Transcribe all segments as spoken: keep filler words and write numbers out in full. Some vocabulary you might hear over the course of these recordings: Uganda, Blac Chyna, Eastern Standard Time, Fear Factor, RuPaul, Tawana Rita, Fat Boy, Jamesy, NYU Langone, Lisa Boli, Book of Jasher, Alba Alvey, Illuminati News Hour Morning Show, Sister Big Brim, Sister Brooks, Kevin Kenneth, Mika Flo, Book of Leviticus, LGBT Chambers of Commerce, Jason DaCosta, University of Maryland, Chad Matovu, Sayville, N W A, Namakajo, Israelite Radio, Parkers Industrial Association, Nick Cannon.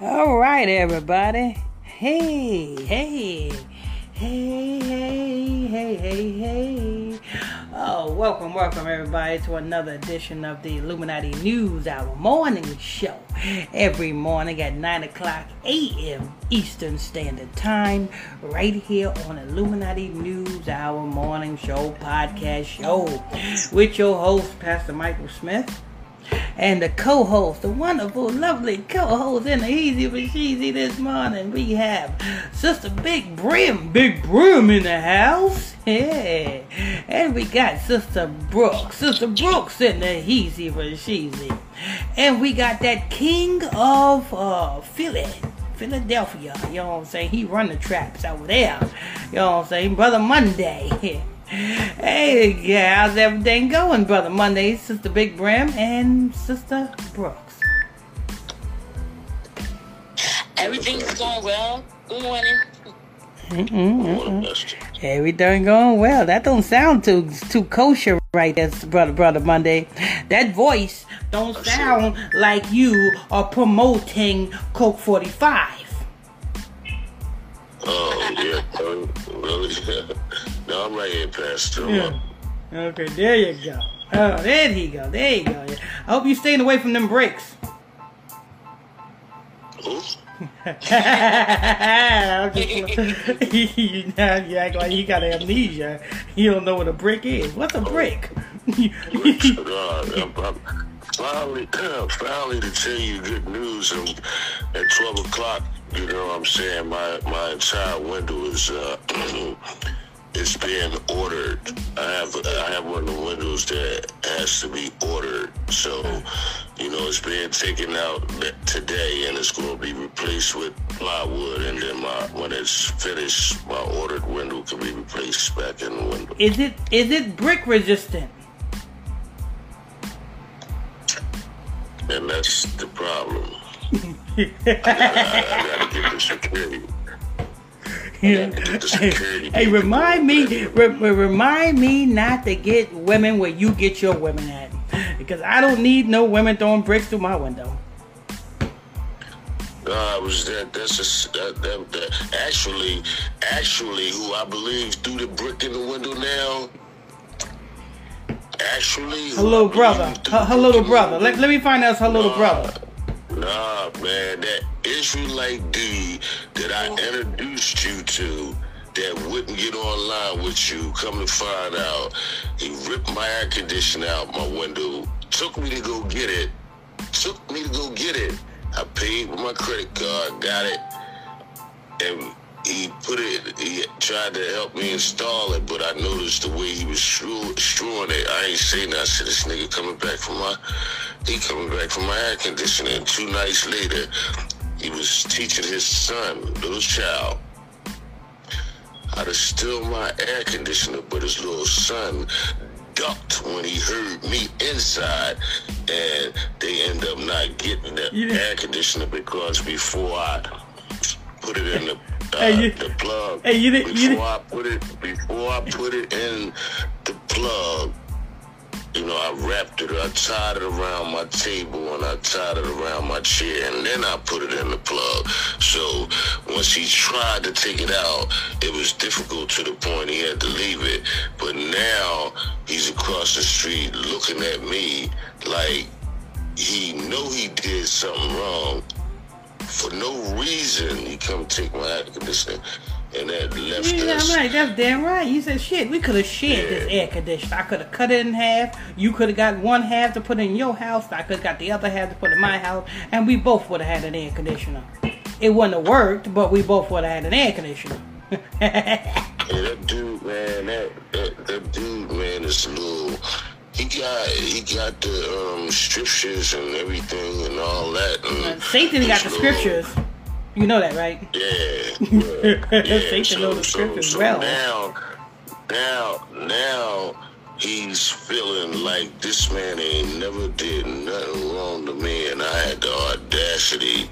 All right, everybody. Hey, hey, hey, hey, hey, hey, hey. Oh, welcome, welcome, everybody, to another edition of the Illuminati News Hour Morning Show. Every morning at nine o'clock a.m. Eastern Standard Time, right here on Illuminati News Hour Morning Show podcast show with your host, Pastor Michael Smith. And the co-host, the wonderful, lovely co-host in the Easy with Sheezy this morning, we have Sister Big Brim, Big Brim in the house. Yeah. And we got Sister Brooks, Sister Brooks in the Easy with Sheezy. And we got that king of uh, Philly, Philadelphia, you know what I'm saying? He run the traps over there, you know what I'm saying? Brother Monday, yeah. Hey, yeah, how's everything going, Brother Monday, Sister Big Brim, and Sister Brooks? Everything's going well. Good morning. Mm-mm, mm-mm. Everything going well. That don't sound too too kosher right there, Brother Brother Monday. That voice don't sound like you are promoting Coke forty-five. Oh, yeah, oh, really? No, I'm right here, Pastor. Yeah. Okay, there you go. Oh, there he go. There you go. I hope you're staying away from them breaks. Oops. You act like you got amnesia. You don't know what a brick is. What's a brick? Finally, finally, to tell you good news, um, at twelve o'clock, you know what I'm saying, my, my entire window is uh, it's being ordered. I have I have one of the windows that has to be ordered. So, you know, it's being taken out today, and it's going to be replaced with plywood. And then my, when it's finished, my ordered window can be replaced back in the window. Is it is it brick resistant? And that's the problem. I, gotta, I gotta get the security. Yeah. Get the security. Hey, remind me, re- remind me not to get women where you get your women at, because I don't need no women throwing bricks through my window. Uh, was that that's just that, that, that actually actually who I believe threw the brick in the window now. Actually, her little brother. Her, her little brother. Let, let me find out her nah, little brother. Nah, man, that Israelite dude that I introduced you to that wouldn't get online with you, come to find out, he ripped my air conditioner out my window, took me to go get it, took me to go get it. I paid with my credit card, got it, and he put it, he tried to help me install it, but I noticed the way he was strewing it. I ain't saying that. I said, this nigga coming back from my, he coming back from my air conditioner. And two nights later, he was teaching his son, little child, how to steal my air conditioner, but his little son ducked when he heard me inside, and they end up not getting the yeah. air conditioner because before I put it in the Uh, hey, you, the plug. Hey, you did, before you I put it, before I put it in the plug, you know, I wrapped it, I tied it around my table, and I tied it around my chair, and then I put it in the plug. So once he tried to take it out, it was difficult to the point he had to leave it. But now he's across the street looking at me like he know he did something wrong. For no reason, he come take my air conditioner, and that left yeah, us. Right, that's damn right. You said, shit, we could have shared yeah. this air conditioner. I could have cut it in half. You could have got one half to put in your house. I could have got the other half to put in my house, and we both would have had an air conditioner. It wouldn't have worked, but we both would have had an air conditioner. Yeah, that dude, man, that, that, that dude, man, is a little... He got he got the um, scriptures and everything and all that. And uh, Satan got the scriptures. You know that, right? Yeah. yeah, yeah. Satan so, knows the scriptures so, so well. Now, now, now he's feeling like this man ain't never did nothing wrong to me, and I had the audacity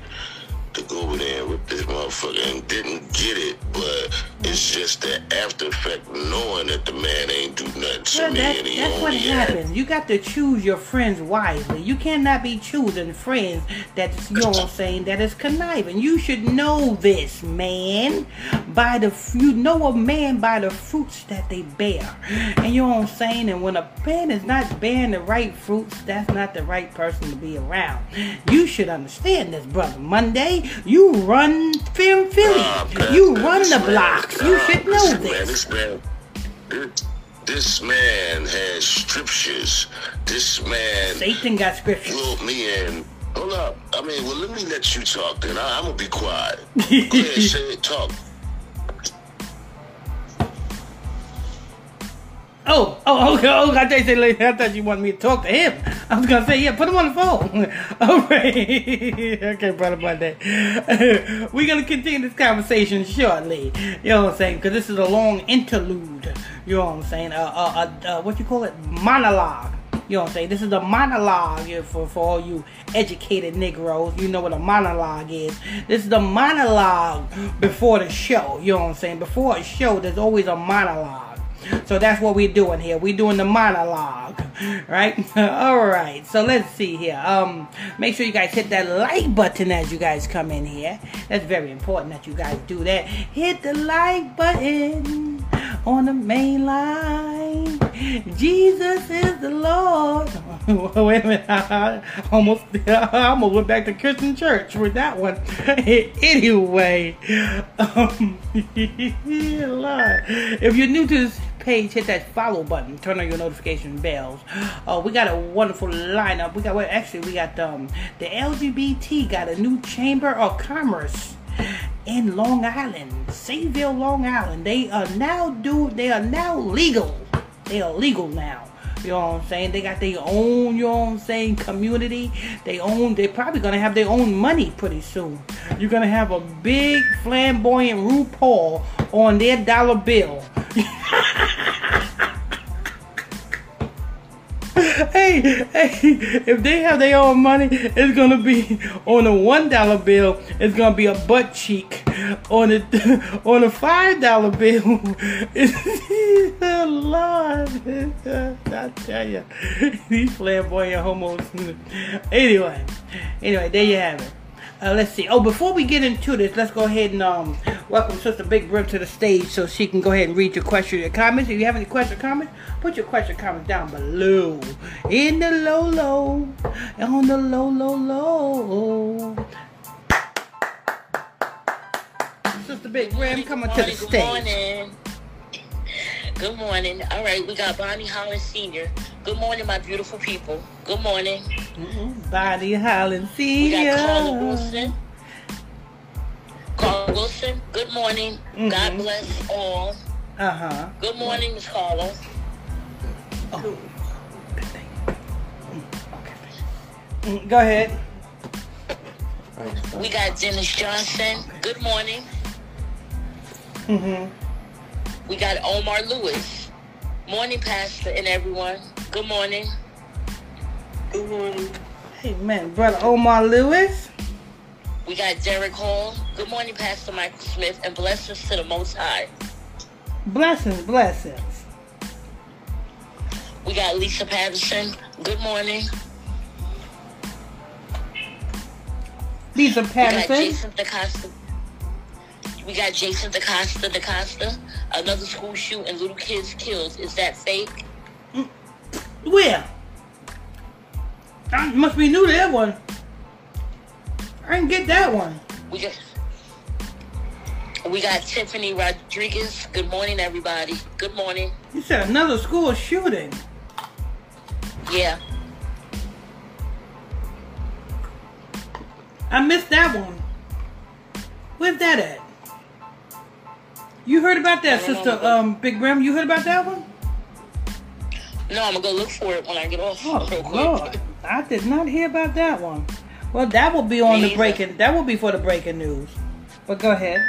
motherfucker and didn't get it, but it's just that after effect knowing that the man ain't do nothing to well, me. That, and he that's what happens. You got to choose your friends wisely. You cannot be choosing friends that's, you know what I'm saying, that is conniving. You should know this, man. By the, you know a man by the fruits that they bear. And you know what I'm saying? And when a man is not bearing the right fruits, that's not the right person to be around. You should understand this, Brother Monday. You run Film Philly. Uh, you run the blocks. Uh, you should know this. Man, this, man, this man has scriptures. This man... Satan got scriptures. ...wrote me in... Hold up. I mean, well, let me let you talk, then. I, I'm going to be quiet. Go ahead, say it. Talk. Oh, oh, okay, oh, I thought, you, I thought you wanted me to talk to him. I was going to say, yeah, put him on the phone. All right. Okay, Brother Monday. We're going to continue this conversation shortly. You know what I'm saying? Because this is a long interlude. You know what I'm saying? Uh, uh, uh, uh, what you call it? Monologue. You know what I'm saying? This is a monologue for, for all you educated Negroes. You know what a monologue is. This is the monologue before the show. You know what I'm saying? Before a show, there's always a monologue. So that's what we're doing here. We're doing the monologue, right? All right. So let's see here. Um, make sure you guys hit that like button as you guys come in here. That's very important that you guys do that. Hit the like button on the main line. Jesus is the Lord. Wait a minute. I almost, I almost went back to Christian church with that one. Anyway, um, Lord. If you're new to this page, hit that follow button, turn on your notification bells. Uh, we got a wonderful lineup. We got, well, actually, we got um, the L G B T got a new Chamber of Commerce in Long Island, Sayville, Long Island. They are now do, they are now legal. They are legal now. You know what I'm saying? They got their own, you know what I'm saying, community. They own, they're probably going to have their own money pretty soon. You're going to have a big flamboyant RuPaul on their dollar bill. Hey, hey, if they have their own money, it's going to be on a one dollar bill. It's going to be a butt cheek. On a, on a five dollar bill. It's a lot. I tell you. These flamboyant homos. Anyway. Anyway, there you have it. Uh, let's see. Oh, before we get into this, let's go ahead and um, welcome Sister Big Brim to the stage so she can go ahead and read your question or comments. If you have any question or comments, put your question or comments down below. In the low, low. On the low, low, low. Sister Big Brim, coming to the stage. Good morning. Good morning. All right, we got Bonnie Holland Senior Good morning, my beautiful people. Good morning. Mm-hmm. Bonnie Holland Senior We got Carla Wilson. Carla Wilson, good morning. Mm-hmm. God bless all. Uh-huh. Good morning, Miss Carla. Oh. Good thing. Okay. Go ahead. We got Dennis Johnson. Good morning. Mm-hmm. We got Omar Lewis. Morning, Pastor and everyone. Good morning. Good morning. Amen. Brother Omar Lewis. We got Derek Hall. Good morning, Pastor Michael Smith, and blessings to the Most High. Blessings, blessings. We got Lisa Patterson. Good morning. Lisa Patterson. We got Jason DaCosta. We got Jason DaCosta, DaCosta. Another school shoot and little kids killed. Is that fake? Where? I must be new to that one. I didn't get that one. We got, we got Tiffany Rodriguez. Good morning, everybody. Good morning. You said another school shooting. Yeah. I missed that one. Where's that at? You heard about that, Sister um, Big Brim? You heard about that one? No, I'm going to go look for it when I get off. Oh, real quick. Lord. I did not hear about that one. Well, that will be on Me the breaking. That will be for the breaking news. But go ahead.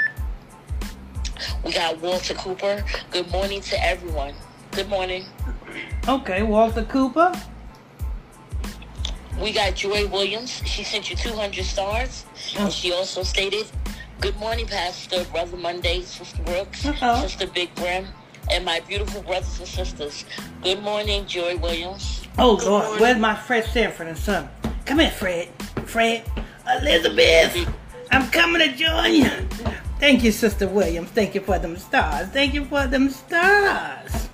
We got Walter Cooper. Good morning to everyone. Good morning. Okay, Walter Cooper. We got Joy Williams. She sent you two hundred stars. Oh. And she also stated, Good morning, Pastor, Brother Monday, Sister Brooks, uh-oh. Sister Big Brim, and my beautiful brothers and sisters. Good morning, Joy Williams. Oh, good Lord, morning. Where's my Fred Sanford and son? Come here, Fred. Fred. Elizabeth, I'm coming to join you. Thank you, Sister Williams. Thank you for them stars. Thank you for them stars.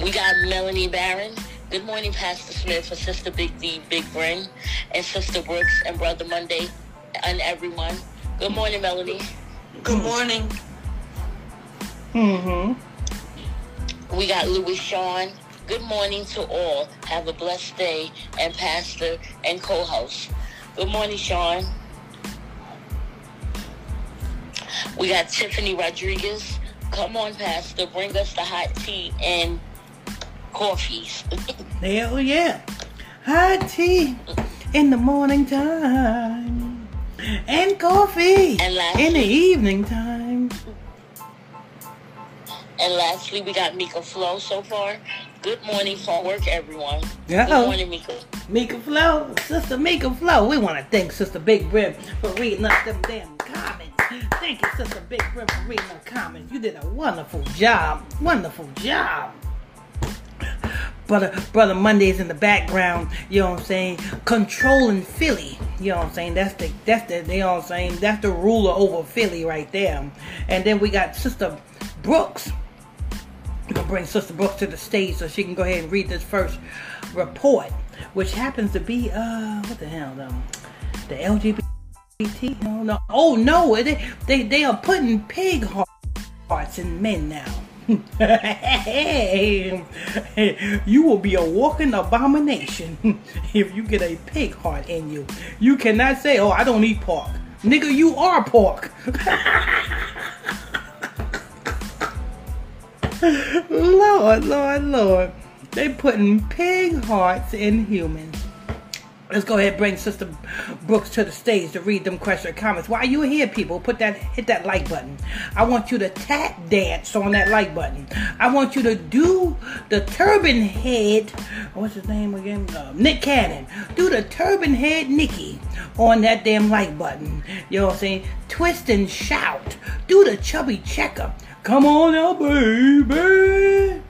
We got Melanie Barron. Good morning, Pastor Smith, for Sister Big D, Big Brim, and Sister Brooks, and Brother Monday, and everyone. Good morning, Melanie. Good morning. Mm-hmm. We got Louis Sean. Good morning to all. Have a blessed day, and Pastor and co-host. Good morning, Sean. We got Tiffany Rodriguez. Come on, Pastor. Bring us the hot tea and coffees. Hell yeah. Hot tea in the morning time. And coffee and lastly, in the evening time. And lastly, we got Mika Flo so far. Good morning from work, everyone. Uh-oh. Good morning, Mika. Mika Flo. Sister Mika Flo. We want to thank Sister Big Brim for reading up them damn comments. Thank you, Sister Big Brim, for reading the comments. You did a wonderful job. Wonderful job. Brother, Brother Monday's in the background, you know what I'm saying? Controlling Philly, you know what I'm saying? That's the, that's the, you know what I'm saying? That's the ruler over Philly right there. And then we got Sister Brooks. We're going to bring Sister Brooks to the stage so she can go ahead and read this first report, which happens to be, uh, what the hell, though? The L G B T. No, no. Oh no! They, they they are putting pig hearts in men now. Hey, you will be a walking abomination if you get a pig heart in you. You cannot say, "Oh, I don't eat pork," nigga. You are pork. Lord, Lord, Lord! They putting pig hearts in humans. Let's go ahead and bring Sister Brooks to the stage to read them questions and comments. While you're here, people, put that, hit that like button. I want you to tap dance on that like button. I want you to do the turban head, what's his name again? Uh, Nick Cannon. Do the turban head Nikki on that damn like button. You know what I'm saying? Twist and shout. Do the chubby checker. Come on now, baby.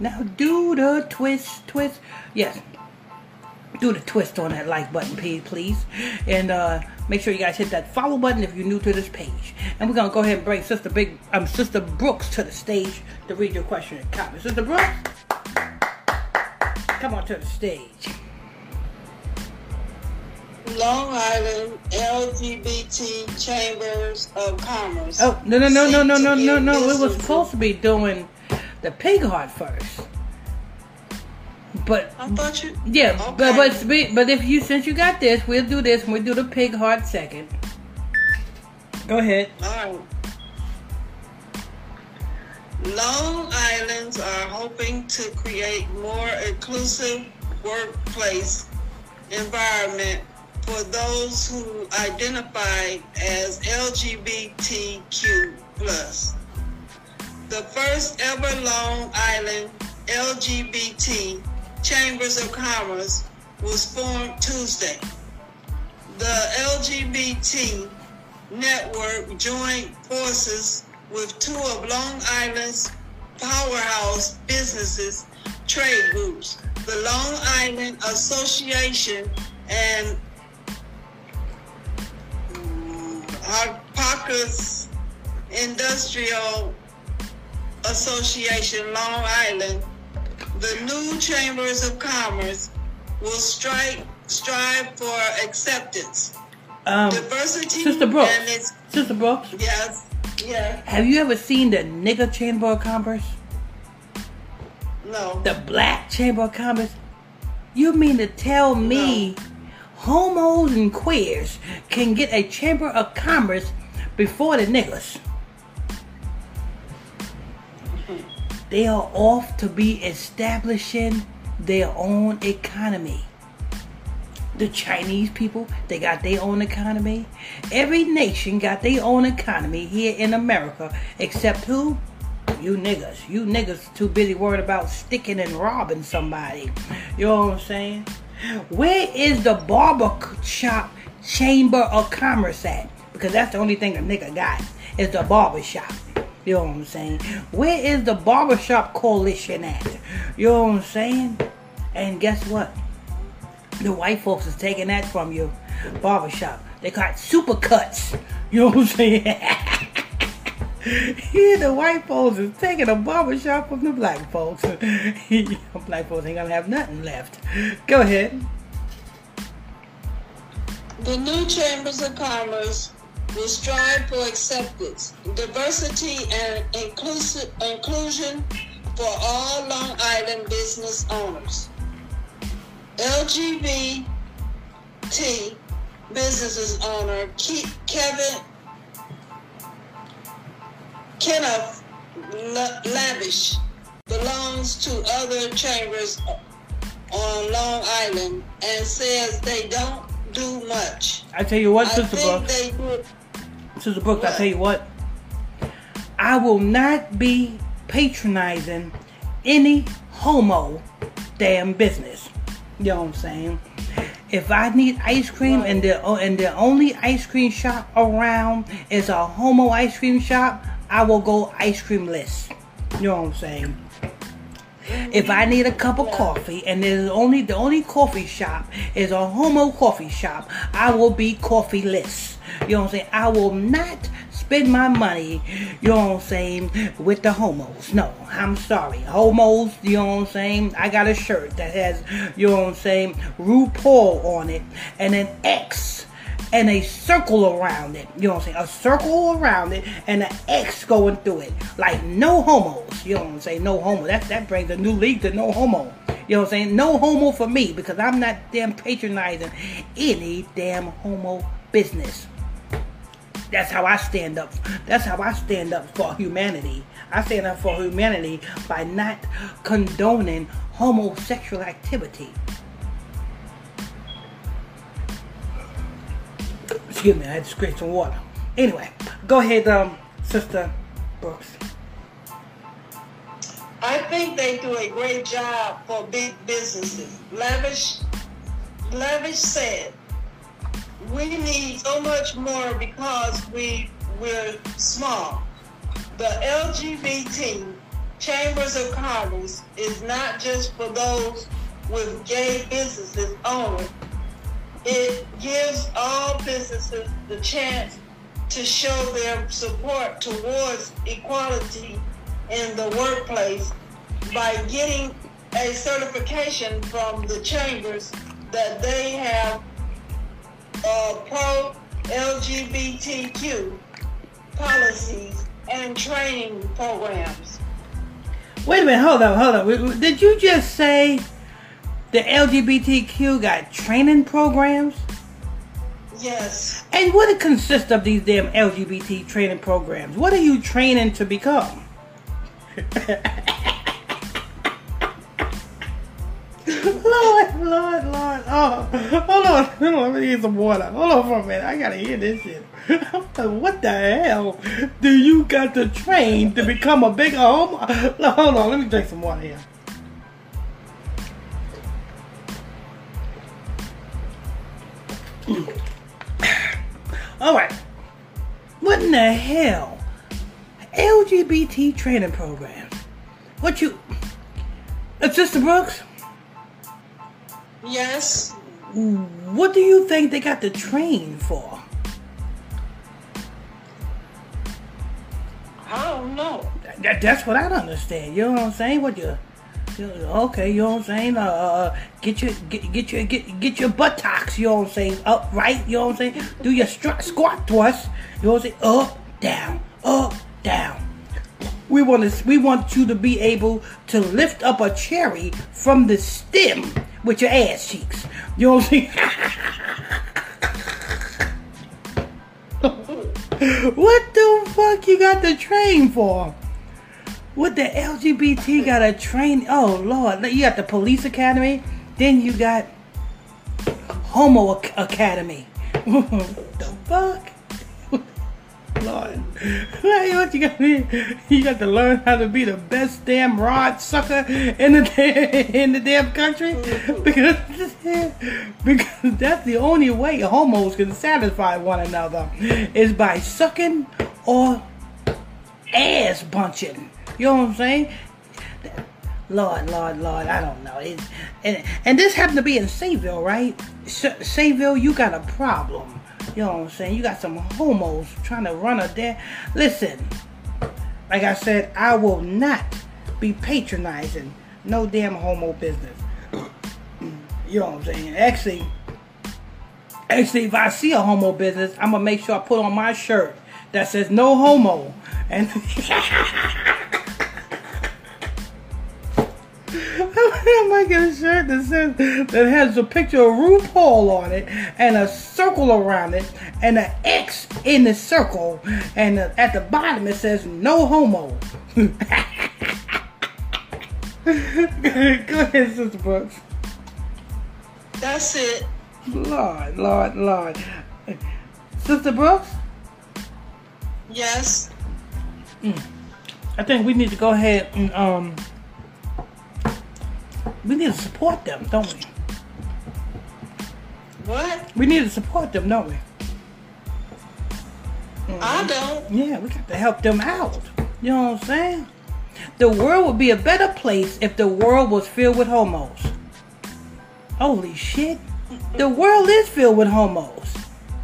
Now do the twist, twist. Yes. Do the twist on that like button, please. And uh, make sure you guys hit that follow button if you're new to this page. And we're going to go ahead and bring Sister Big, um, Sister Brooks to the stage to read your question and comment. Sister Brooks, come on to the stage. Long Island L G B T Chambers of Commerce. Oh, no, no, no, no, no, no, no, no. We were supposed to be doing the pig heart first. But I thought you, yeah, okay. but but but if you since you got this, we'll do this and we'll do the pig heart second. Go ahead. All right. Long Islands are hoping to create more inclusive workplace environment for those who identify as L G B T Q plus. The first ever Long Island L G B T Chambers of Commerce was formed Tuesday. The L G B T network joined forces with two of Long Island's powerhouse businesses, trade groups, the Long Island Association and um, Parkers Industrial Association, Long Island. The new Chambers of Commerce will strive, strive for acceptance, um, diversity, Sister Brooks, and its... Sister Brooks? Yes, yes. Have you ever seen the nigger Chamber of Commerce? No. The black Chamber of Commerce? You mean to tell me no. homos and queers can get a Chamber of Commerce before the niggers? They are off to be establishing their own economy. The Chinese people, they got their own economy. Every nation got their own economy here in America, except who? You niggas. You niggas too busy worried about sticking and robbing somebody. You know what I'm saying? Where is the barber shop Chamber of Commerce at? Because that's the only thing a nigga got is the barbershop. You know what I'm saying? Where is the barbershop coalition at? You know what I'm saying? And guess what? The white folks is taking that from your barbershop. They got super cuts. You know what I'm saying? Yeah, the white folks is taking a barbershop from the black folks. Black folks ain't gonna have nothing left. Go ahead. The new Chambers of Commerce will strive for acceptance, diversity, and inclusive inclusion for all Long Island business owners. L G B T businesses owner Kevin Kenneth Lavish belongs to other chambers on Long Island and says they don't do much. I tell you what, Sister Brooks. Sister Brooks, I tell you what. I will not be patronizing any homo damn business. You know what I'm saying? If I need ice cream and the and the only ice cream shop around is a homo ice cream shop, I will go ice creamless. You know what I'm saying? If I need a cup of coffee and there's only the only coffee shop is a homo coffee shop, I will be coffeeless. You know what I'm saying? I will not spend my money, you know what I'm saying, with the homos. No, I'm sorry. Homos, you know what I'm saying? I got a shirt that has, you know what I'm saying, RuPaul on it and an X and a circle around it. You know what I'm saying? A circle around it and an X going through it. Like no homos. You know what I'm saying? No homo. That, that brings a new league to no homo. You know what I'm saying? No homo for me because I'm not damn patronizing any damn homo business. That's how I stand up. That's how I stand up for humanity. I stand up for humanity by not condoning homosexual activity. Excuse me, I just scraped some water. Anyway, go ahead, um, Sister Brooks. I think they do a great job for big businesses. Lavish, Lavish said, we need so much more because we, we're small. The L G B T Chambers of Commerce is not just for those with gay businesses only. It gives all businesses the chance to show their support towards equality in the workplace by getting a certification from the chambers that they have Uh, pro-L G B T Q policies and training programs. Wait a minute, hold on, hold on. Did you just say the L G B T Q got training programs? Yes. And what it consists of these damn L G B T training programs? What are you training to become? Lord, Lord, Lord, oh, hold on, hold on, let me get some water, hold on for a minute, I gotta hear this shit. I'm like, what the hell do you got to train to become a bigger homo? Hold on, let me drink some water here. Alright, what in the hell? L G B T training program. What you, uh, Sister Brooks? Yes. What do you think they got to train for? I don't know. That, that's what I don't understand. You know what I'm saying? What you? you okay, you know what I'm saying? Uh, get your get get your get get your buttocks. You know what I'm saying? Upright. You know what I'm saying? Do your stru- squat thrust. You know what I'm saying? Up, down, up, down. We want to. We want you to be able to lift up a cherry from the stem with your ass cheeks. You know what I'm saying? What the fuck you got to train for? What the L G B T got to train? Oh, Lord. You got the police academy. Then you got homo academy. What the fuck? Lord. Like, what you got to You got to learn how to be the best damn rod sucker in the damn, in the damn country. Because, because that's the only way homos can satisfy one another. Is by sucking or ass punching. You know what I'm saying? Lord, Lord, Lord, I don't know. It, and, and this happened to be in Sayville, right? Sayville, you got a problem. You know what I'm saying? You got some homos trying to run a damn... Listen, like I said, I will not be patronizing no damn homo business. You know what I'm saying? Actually, actually, if I see a homo business, I'm going to make sure I put on my shirt that says no homo. And... I might get a shirt that says, that has a picture of RuPaul on it and a circle around it and an X in the circle, and a, at the bottom it says no homo. Go ahead, Sister Brooks. That's it. Lord, Lord, Lord. Sister Brooks? Yes. I think we need to go ahead and um we need to support them, don't we? What? We need to support them, don't we? Mm-hmm. I don't. Yeah, we got to help them out. You know what I'm saying? The world would be a better place if the world was filled with homos. Holy shit. The world is filled with homos.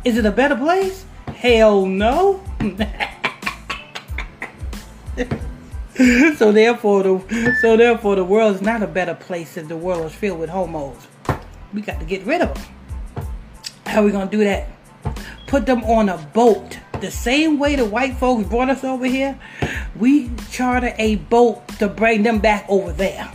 Is it a better place? Hell no. So therefore, the so therefore the world is not a better place if the world is filled with homos. We got to get rid of them. How are we gonna do that? Put them on a boat. The same way the white folks brought us over here, we charter a boat to bring them back over there.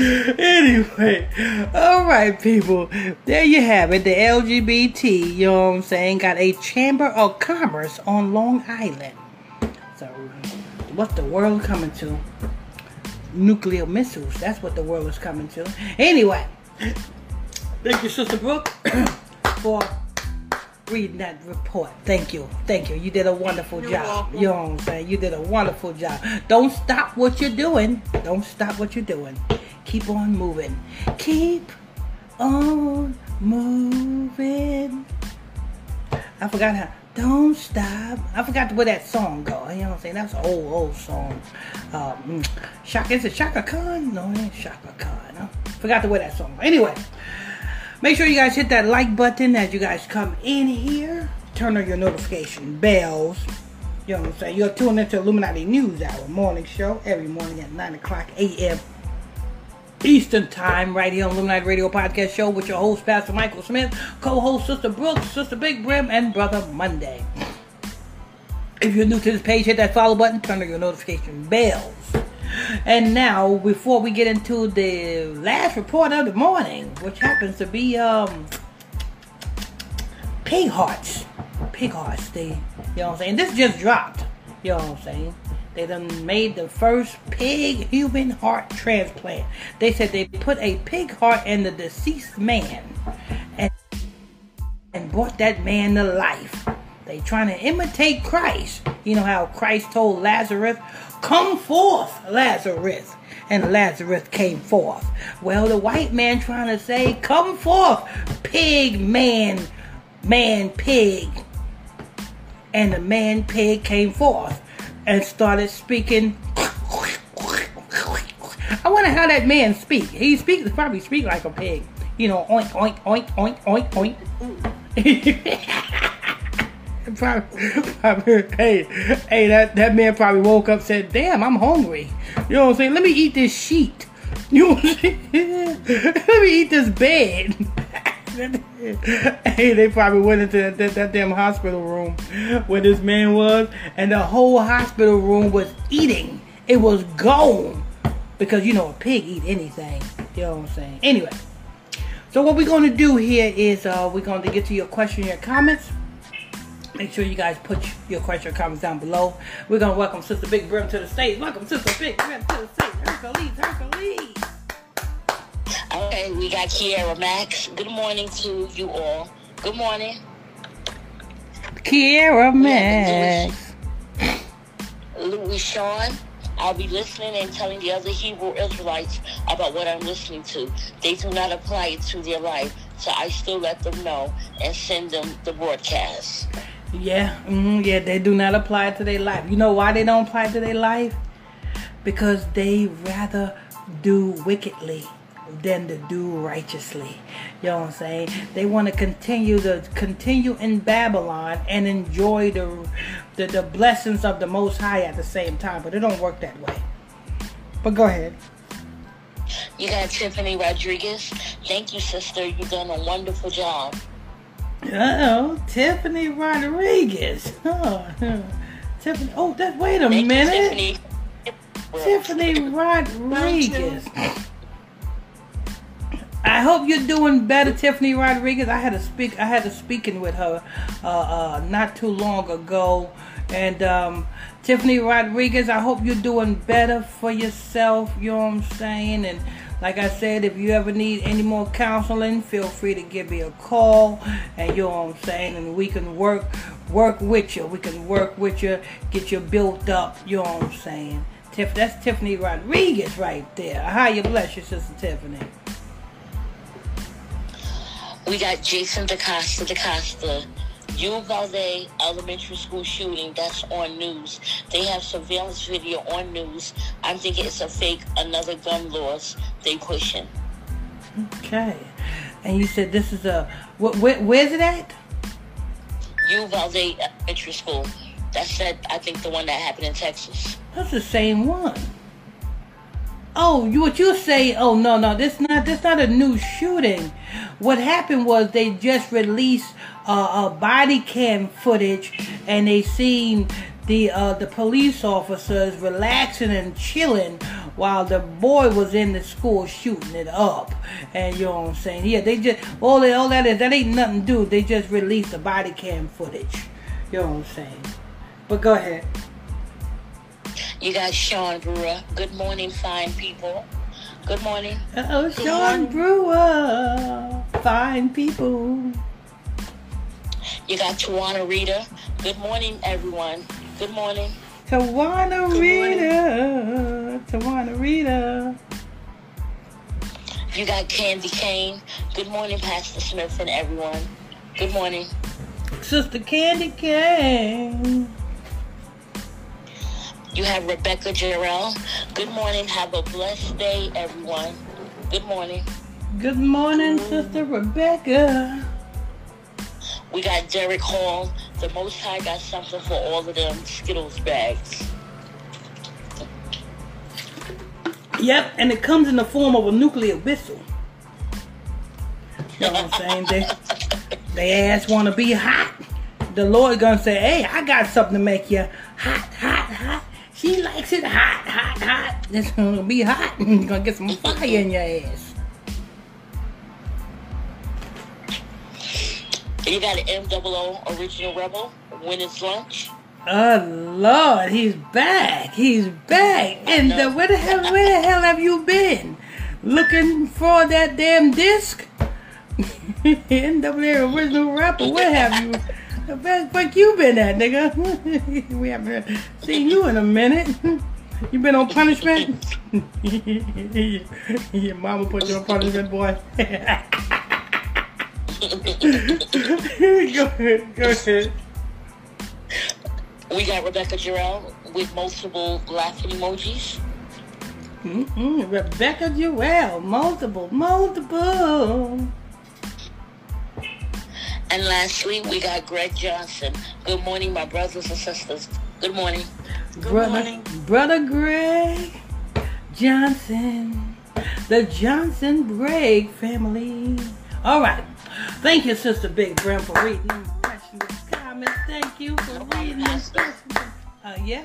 Anyway, all right, people. There you have it. The L G B T, you know what I'm saying, got a Chamber of Commerce on Long Island. So, what's the world coming to? Nuclear missiles. That's what the world is coming to. Anyway, thank you, Sister Brooke, for reading that report. Thank you. Thank you. You did a wonderful you're job. Welcome. You know what I'm saying? You did a wonderful job. Don't stop what you're doing. Don't stop what you're doing. Keep on moving. Keep on moving. I forgot how. Don't stop. I forgot where that song go. You know what I'm saying? That's an old, old song. Um, Shaka, is it Shaka Khan? No, it ain't Shaka Khan. I forgot where that song go. Anyway, make sure you guys hit that like button as you guys come in here. Turn on your notification bells. You know what I'm saying? You're tuned into Illuminati News Hour Morning Show every morning at nine o'clock a.m. Eastern Time, right here on Illuminati Radio Podcast Show with your host, Pastor Michael Smith, co-host, Sister Brooks, Sister Big Brim, and Brother Monday. If you're new to this page, hit that follow button, turn on your notification bells. And now, before we get into the last report of the morning, which happens to be um, pig hearts. Pig hearts, they, you know what I'm saying? This just dropped, you know what I'm saying? They done made the first pig human heart transplant. They said they put a pig heart in the deceased man and, and brought that man to life. They trying to imitate Christ. You know how Christ told Lazarus, come forth, Lazarus. And Lazarus came forth. Well, the white man trying to say, come forth, pig man, man pig. And the man pig came forth. And started speaking. I wonder how that man speak. He speaks probably speak like a pig. You know, oink, oink, oink, oink, oink, oink. probably, probably, hey, hey, that, that man probably woke up and said, damn, I'm hungry. You know what I'm saying? Let me eat this sheet. You know what I'm saying? Let me eat this bed. Hey, they probably went into that, that, that damn hospital room where this man was, and the whole hospital room was eating. It was gone. Because, you know, a pig eat anything. You know what I'm saying? Anyway, so what we're going to do here is uh, we're going to get to your question, your comments. Make sure you guys put your question, your comments down below. We're going to welcome Sister Big Brim to the stage. Welcome Sister Big Brim to the stage. Hercules, Hercules. Okay, we got Kiara Max. Good morning to you all. Good morning. Kiera Max. Louis Sean. I'll be listening and telling the other Hebrew Israelites about what I'm listening to. They do not apply it to their life, so I still let them know and send them the broadcast. Yeah, mm, yeah, they do not apply it to their life. You know why they don't apply it to their life? Because they rather do wickedly than to do righteously. You know what I'm saying? They want to continue to continue in Babylon and enjoy the, the the blessings of the Most High at the same time, but it don't work that way. But go ahead. You got Tiffany Rodriguez. Thank you, sister. You've done a wonderful job. Uh-oh, Tiffany Rodriguez. Oh, Tiffany. Oh, that. Wait a Thank minute. You, Tiffany. Tiffany Rodriguez. I hope you're doing better, Tiffany Rodriguez. I had a speak. I had a speaking with her uh, uh, not too long ago, and um, Tiffany Rodriguez, I hope you're doing better for yourself. You know what I'm saying? And like I said, if you ever need any more counseling, feel free to give me a call. And you know what I'm saying? And we can work work with you. We can work with you. Get you built up. You know what I'm saying? Tiff, that's Tiffany Rodriguez right there. How you bless your sister Tiffany. We got Jason DaCosta, DaCosta. Uvalde Elementary School shooting, that's on news. They have surveillance video on news. I'm thinking it's a fake, another gun laws they pushing. Okay. And you said this is a, wh- wh- where's it at? Uvalde Elementary School. That's that, I think the one that happened in Texas. That's the same one. Oh, you what you say? Oh no, no, this not this not a new shooting. What happened was they just released uh, a body cam footage, and they seen the uh, the police officers relaxing and chilling while the boy was in the school shooting it up. And you know what I'm saying? Yeah, they just all that all that is that ain't nothing to do. They just released the body cam footage. You know what I'm saying? But go ahead. You got Sean Brewer. Good morning, fine people. Good morning. Uh-oh, Good Sean morning. Brewer. Fine people. You got Tawana Rita. Good morning, everyone. Good morning. Tawana Good Rita. Morning. Tawana Rita. You got Candy Kane. Good morning, Pastor Smith and everyone. Good morning. Sister Candy Kane. You have Rebecca Jarrell. Good morning. Have a blessed day, everyone. Good morning. Good morning, Sister Rebecca. We got Derek Hall. The Most High got something for all of them Skittles bags. Yep, and it comes in the form of a nuclear whistle. You know what I'm saying? they, they ass want to be hot. The Lord going to say, hey, I got something to make you hot, hot, hot. She likes it hot, hot, hot. It's gonna be hot. You're gonna get some fire in your ass. You got an M O O original rebel when it's lunch. Oh Lord, he's back. He's back. And the, where the hell, where the hell have you been? Looking for that damn disc? N W A original rebel. Where have you? The best fuck you been at, nigga. We haven't seen you in a minute. You been on punishment? Your mama put you on punishment, boy. Go ahead, go ahead. We got Rebecca Jarrell with multiple laughing emojis. Mm-hmm. Rebecca Jarrell, multiple, multiple. And lastly, we got Greg Johnson. Good morning, my brothers and sisters. Good morning. Good brother, morning. Brother Greg Johnson. The Johnson Greg family. All right. Thank you, Sister Big Brim, for reading the questions and comments. Thank you for reading the questions. Uh, yeah.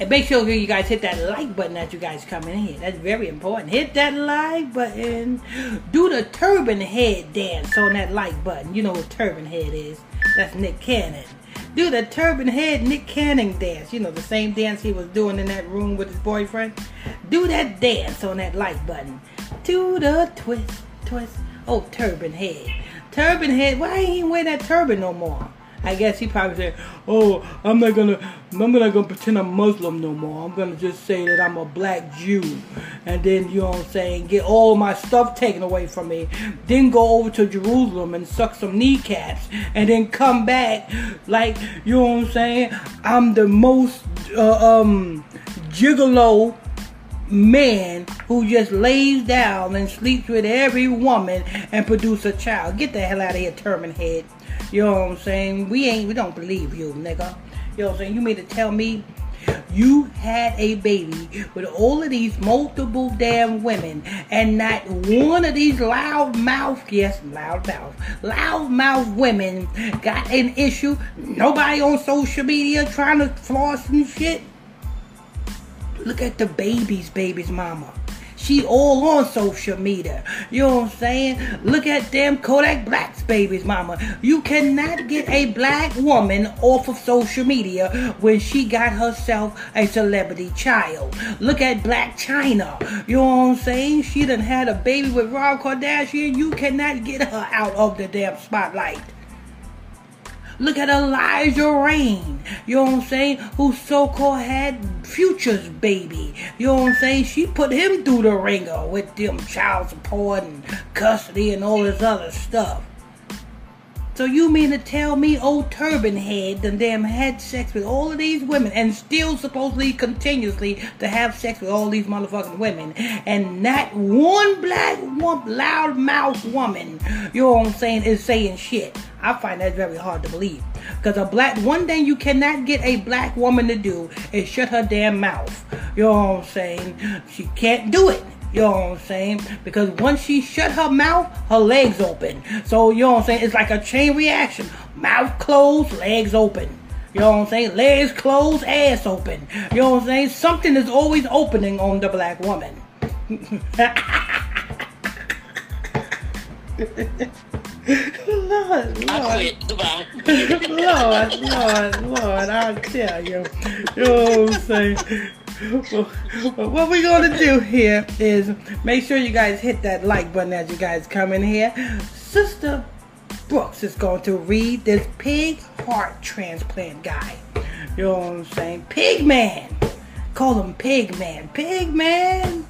And make sure you guys hit that like button as you guys come in here. That's very important. Hit that like button. Do the turban head dance on that like button. You know what turban head is. That's Nick Cannon. Do the turban head Nick Cannon dance. You know, the same dance he was doing in that room with his boyfriend. Do that dance on that like button. Do the twist, twist. Oh, turban head. Turban head, why ain't he wear that turban no more? I guess he probably said, oh, I'm not gonna, I'm not gonna pretend I'm Muslim no more. I'm gonna just say that I'm a black Jew. And then, you know what I'm saying, get all my stuff taken away from me. Then go over to Jerusalem and suck some kneecaps. And then come back like, you know what I'm saying, I'm the most uh, um, gigolo man who just lays down and sleeps with every woman and produce a child. Get the hell out of here, turban head. You know what I'm saying? We ain't, we don't believe you, nigga. You know what I'm saying? You mean to tell me you had a baby with all of these multiple damn women and not one of these loud mouth, yes, loud mouth, loud mouth women got an issue? Nobody on social media trying to floss and shit? Look at the baby's baby's mama. She all on social media. You know what I'm saying? Look at them Kodak Black's babies, mama. You cannot get a black woman off of social media when she got herself a celebrity child. Look at Blac Chyna. You know what I'm saying? She done had a baby with Rob Kardashian. You cannot get her out of the damn spotlight. Look at Elijah Rain, you know what I'm saying, who so-called had Future's baby, you know what I'm saying? She put him through the ringer with them child support and custody and all this other stuff. So you mean to tell me old turban head done damn had sex with all of these women and still supposedly continuously to have sex with all these motherfucking women and not one black loud mouth woman, you know what I'm saying, is saying shit? I find that very hard to believe. Because a black, one thing you cannot get a black woman to do is shut her damn mouth. You know what I'm saying? She can't do it. You know what I'm saying? Because once she shut her mouth, her legs open. So, you know what I'm saying? It's like a chain reaction. Mouth closed, legs open. You know what I'm saying? Legs closed, ass open. You know what I'm saying? Something is always opening on the black woman. Lord, Lord. I quit. Goodbye. Lord, Lord, Lord, I'll tell you. You know what I'm saying? Well, what we're going to do here is make sure you guys hit that like button as you guys come in here. Sister Brooks is going to read this pig heart transplant guy. You know what I'm saying? Pig man. Call him Pig Man. Pig Man.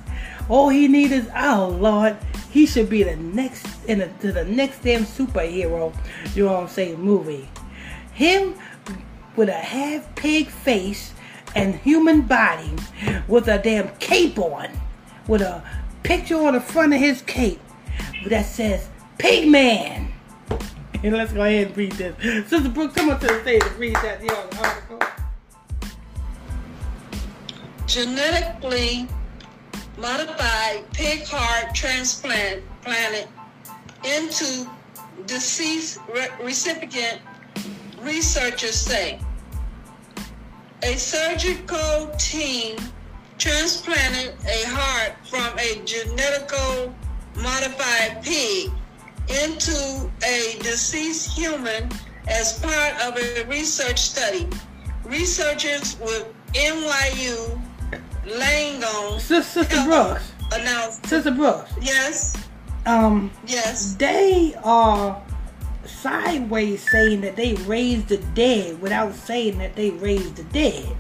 All he needs is, oh, Lord. He should be the next in a, to the next damn superhero, you know what I'm saying, movie. Him with a half pig face and human body with a damn cape on, with a picture on the front of his cape that says Pig Man. And let's go ahead and read this. Sister Brooke, come up to the stage and read that young article. Genetically modified pig heart transplant planted into deceased re- recipient, researchers say. A surgical team transplanted a heart from a genetically modified pig into a deceased human as part of a research study. Researchers with N Y U Langone. Sister Brooks. Announced. Sister Brooks. Yes. Um. Yes. They are sideways saying that they raised the dead without saying that they raised the dead.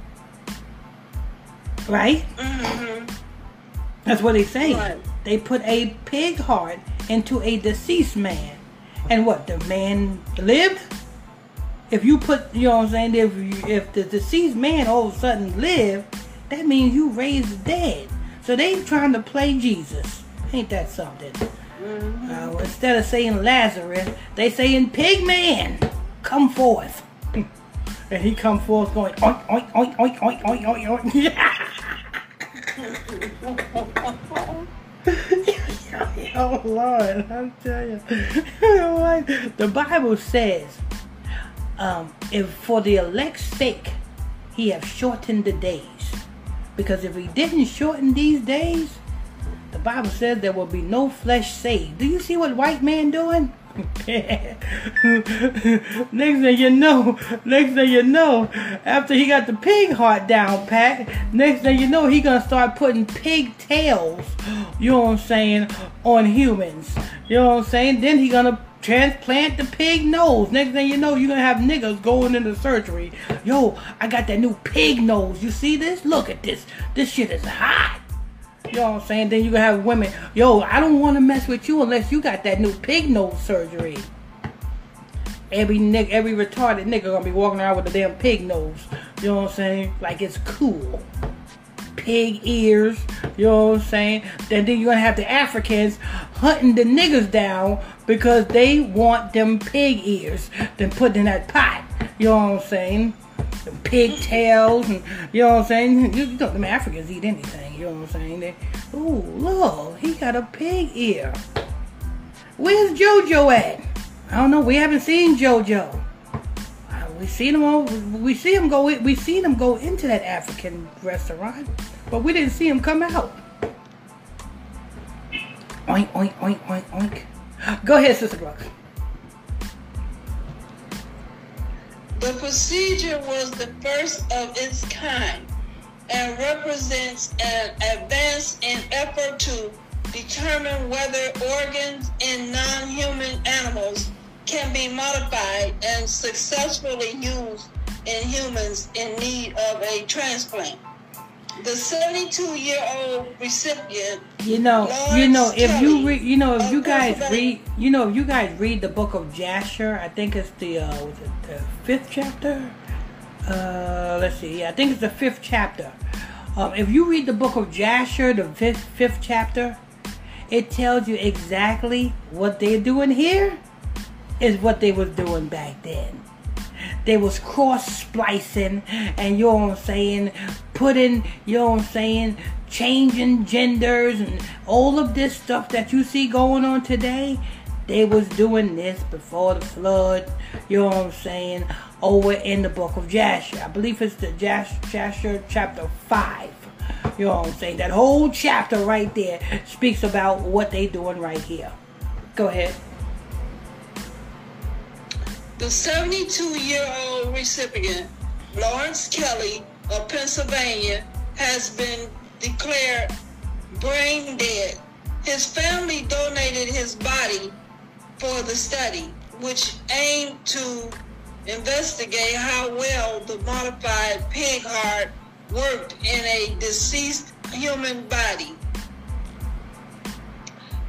Right? Mm-hmm. That's what they say. Right. They put a pig heart into a deceased man. And what? The man lived? If you put, you know what I'm saying, if, you, if the deceased man all of a sudden lived, that means you raised the dead. So they trying to play Jesus. Ain't that something? Mm-hmm. Uh, instead of saying Lazarus, they saying Pig Man, come forth. And he come forth going, oink, oink, oink, oink, oink, oink, oink, oink. Oh, Lord, I'm telling you. The Bible says, um, if for the elect's sake, he have shortened the days. Because if he didn't shorten these days, the Bible says there will be no flesh saved. Do you see what white man doing? Next thing you know, next thing you know, after he got the pig heart down pat, next thing you know, he gonna start putting pig tails, you know what I'm saying, on humans. You know what I'm saying? Then he gonna Transplant the pig nose. Next thing you know, you're going to have niggas going into surgery. Yo, I got that new pig nose. You see this? Look at this. This shit is hot. You know what I'm saying? Then you're going to have women. Yo, I don't want to mess with you unless you got that new pig nose surgery. Every nigga, every retarded nigga going to be walking around with a damn pig nose. You know what I'm saying? Like it's cool. Pig ears. You know what I'm saying? Then, then you're going to have the Africans hunting the niggas down because they want them pig ears. Then put in that pot. You know what I'm saying? The pigtails. And, you know what I'm saying? You, you know, them Africans eat anything. You know what I'm saying? They, ooh, look. He got a pig ear. Where's JoJo at? I don't know. We haven't seen JoJo. We seen him on, we see him go we seen him go into that African restaurant, but we didn't see him come out. Oink, oink, oink, oink, oink. Go ahead, Sister Brooks. The procedure was the first of its kind and represents an advance in effort to determine whether organs in non-human animals can be modified and successfully used in humans in need of a transplant. The seventy-two-year-old recipient, you know, Lawrence you know, if Kelly you read, you know, if you guys read, you know, if you guys read the Book of Jasher, I think it's the uh, was it the fifth chapter? Uh, let's see, yeah, I think it's the fifth chapter. Um, if you read the Book of Jasher, the fifth, fifth chapter, it tells you exactly what they're doing here. Is what they was doing back then. They was cross-splicing and, you know what I'm saying, putting, you know what I'm saying, changing genders and all of this stuff that you see going on today. They was doing this before the flood, you know what I'm saying, over in the Book of Jasher. I believe it's the Jas- Jasher chapter five. You know what I'm saying? That whole chapter right there speaks about what they doing right here. Go ahead. The seventy-two-year-old recipient, Lawrence Kelly of Pennsylvania, has been declared brain dead. His family donated his body for the study, which aimed to investigate how well the modified pig heart worked in a deceased human body.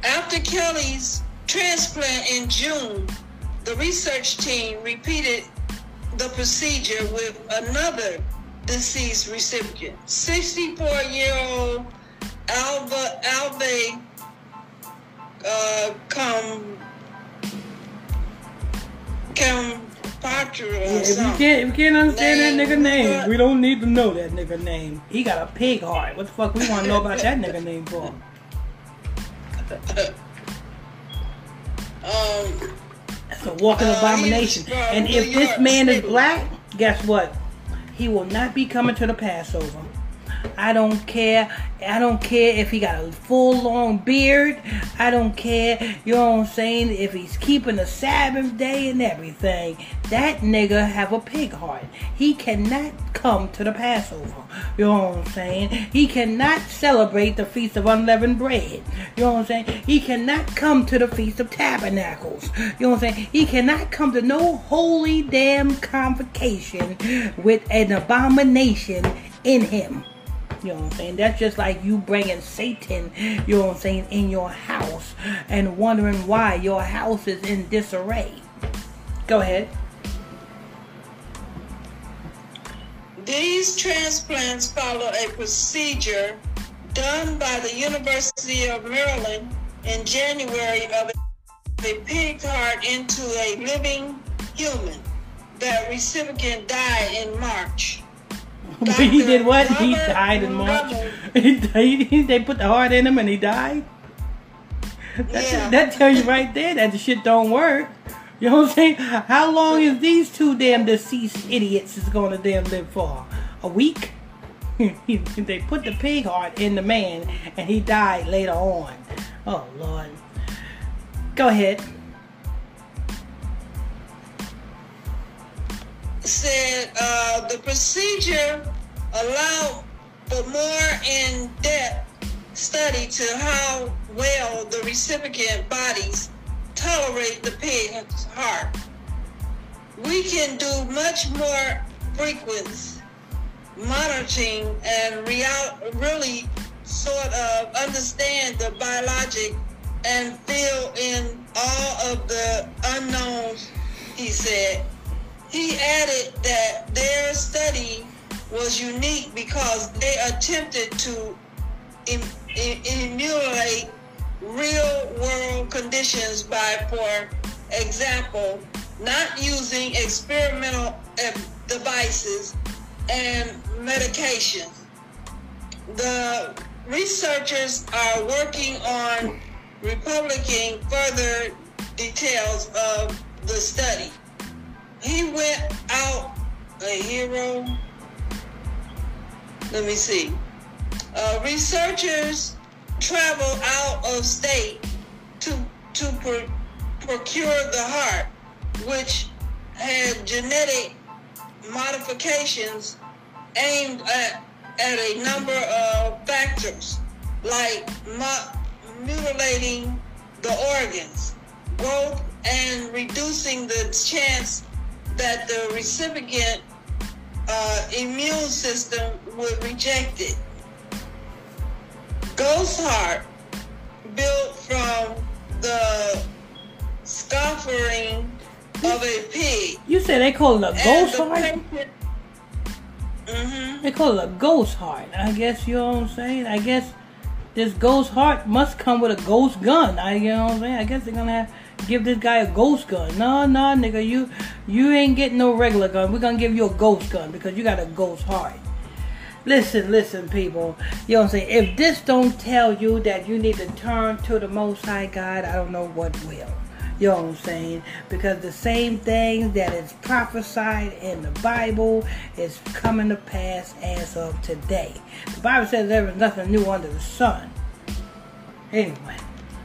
After Kelly's transplant in June, the research team repeated the procedure with another deceased recipient, sixty-four-year-old Alba Alvey uh, com, com, Parker or yeah, if something. You can't, if you can't understand name, that nigga name, but we don't need to know that nigga name. He got a pig heart. What the fuck we want to know about that nigga name for? um... It's a walking uh, abomination. And if New this York man City. Is black, guess what? He will not be coming to the Passover. I don't care. I don't care if he got a full long beard. I don't care, you know what I'm saying, if he's keeping the Sabbath day and everything. That nigga have a pig heart. He cannot come to the Passover. You know what I'm saying? He cannot celebrate the Feast of Unleavened Bread. You know what I'm saying? He cannot come to the Feast of Tabernacles. You know what I'm saying? He cannot come to no holy damn convocation with an abomination in him. You know what I'm saying? That's just like you bringing Satan, you know what I'm saying, in your house and wondering why your house is in disarray. Go ahead. These transplants follow a procedure done by the University of Maryland in January of a pig heart into a living human. The recipient died in March. But he did what? He died in March. They put the heart in him and he died? That's, yeah. That tells you right there that the shit don't work. You know what I'm saying? How long is these two damn deceased idiots is going to damn live for? A week? They put the pig heart in the man and he died later on. Oh, Lord. Go ahead. Said uh, the procedure allowed for more in-depth study to how well the recipient bodies tolerate the pig's heart. We can do much more frequent monitoring and real, really sort of understand the biologic and fill in all of the unknowns, he said. He added that their study was unique because they attempted to em- em- emulate real-world conditions by, for example, not using experimental devices and medications. The researchers are working on republishing further details of the study. He went out a hero. Let me see. Uh, researchers traveled out of state to to pr- procure the heart, which had genetic modifications aimed at, at a number of factors, like mu- mutilating the organs, growth, and reducing the chance that the recipient uh, immune system would reject it. Ghost heart, built from the scoffering of a pig. You said they call it a ghost the heart? Patient, mm-hmm. They call it a ghost heart. I guess, you know what I'm saying? I guess this ghost heart must come with a ghost gun. I, you know what I'm saying? I guess they're going to have... give this guy a ghost gun. No, no, nigga, you you ain't getting no regular gun. We're gonna give you a ghost gun because you got a ghost heart. Listen, listen, people. You know what I'm saying? If this don't tell you that you need to turn to the Most High God, I don't know what will. You know what I'm saying? Because the same thing that is prophesied in the Bible is coming to pass as of today. The Bible says there is nothing new under the sun. Anyway.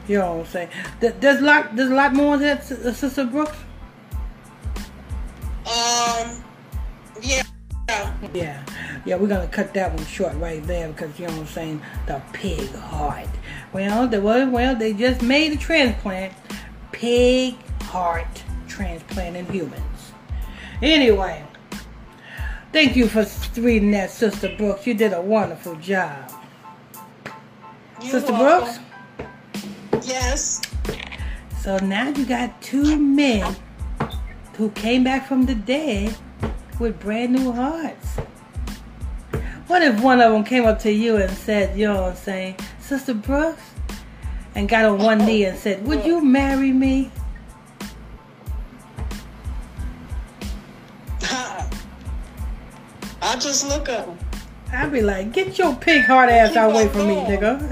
You know what I'm saying? There's a lot, there's a lot more to that, Sister Brooks? Um, yeah. Yeah. Yeah, we're going to cut that one short right there because, you know what I'm saying, the pig heart. Well, they, well, they just made a transplant. Pig heart transplant in humans. Anyway, thank you for reading that, Sister Brooks. You did a wonderful job. You're Sister welcome. Brooks? Yes. So now you got two men who came back from the dead with brand new hearts. What if one of them came up to you and said, you know what I'm saying, Sister Brooks, and got on one knee and said, would you marry me? I just look at him. I'd be like, get your pig heart ass out away from me, nigga.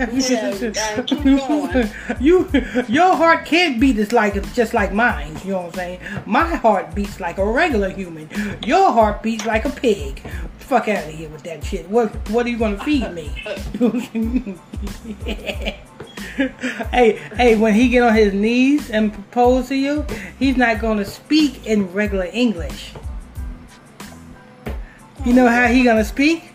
Yeah, you, your heart can't beat this like just like mine. You know what I'm saying? My heart beats like a regular human. Your heart beats like a pig. Fuck out of here with that shit. What What are you gonna feed me? Yeah. Hey, hey, when he get on his knees and propose to you, he's not gonna speak in regular English. You know how he gonna speak?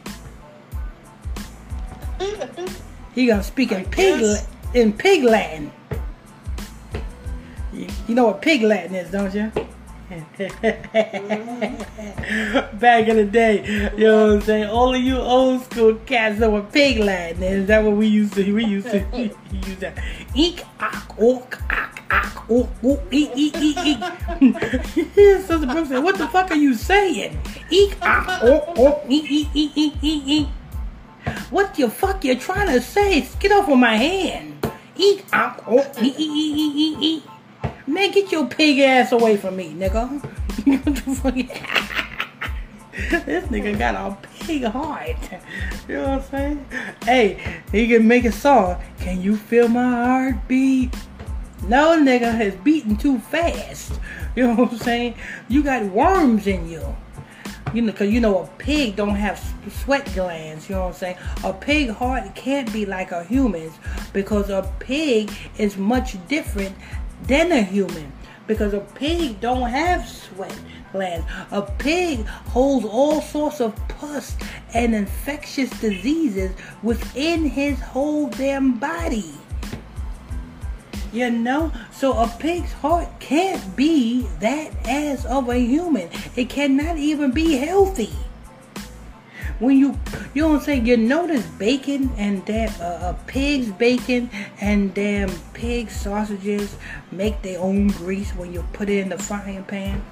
He gonna speak in pig in pig Latin. You, you know what pig Latin is, don't you? Back in the day, you know what I'm saying. All of you old school cats know what pig Latin is. That's what we used to. We used to we use that. Eek, ak, ok, ak, ak, ok, ok, eek, eek, eek, eek. Sister Brooks said, "What the fuck are you saying? Eek, ak, ok, ok, eek, eek, eek, eek, eek, eek." What the fuck you trying to say? Get off of my hand. Eek, ah, oh, eek, eek, eek, eek, eek. Man, get your pig ass away from me, nigga. This nigga got a pig heart. You know what I'm saying? Hey, he can make a song. Can you feel my heartbeat? No, nigga, it's beating too fast. You know what I'm saying? You got worms in you. You know, cause you know a pig don't have sweat glands. You know what I'm saying? A pig heart can't be like a human's because a pig is much different than a human because a pig don't have sweat glands. A pig holds all sorts of pus and infectious diseases within his whole damn body. You know, so a pig's heart can't be that as of a human. It cannot even be healthy. When you, you don't say, you notice bacon and damn, uh, pig's bacon and damn pig sausages make their own grease when you put it in the frying pan.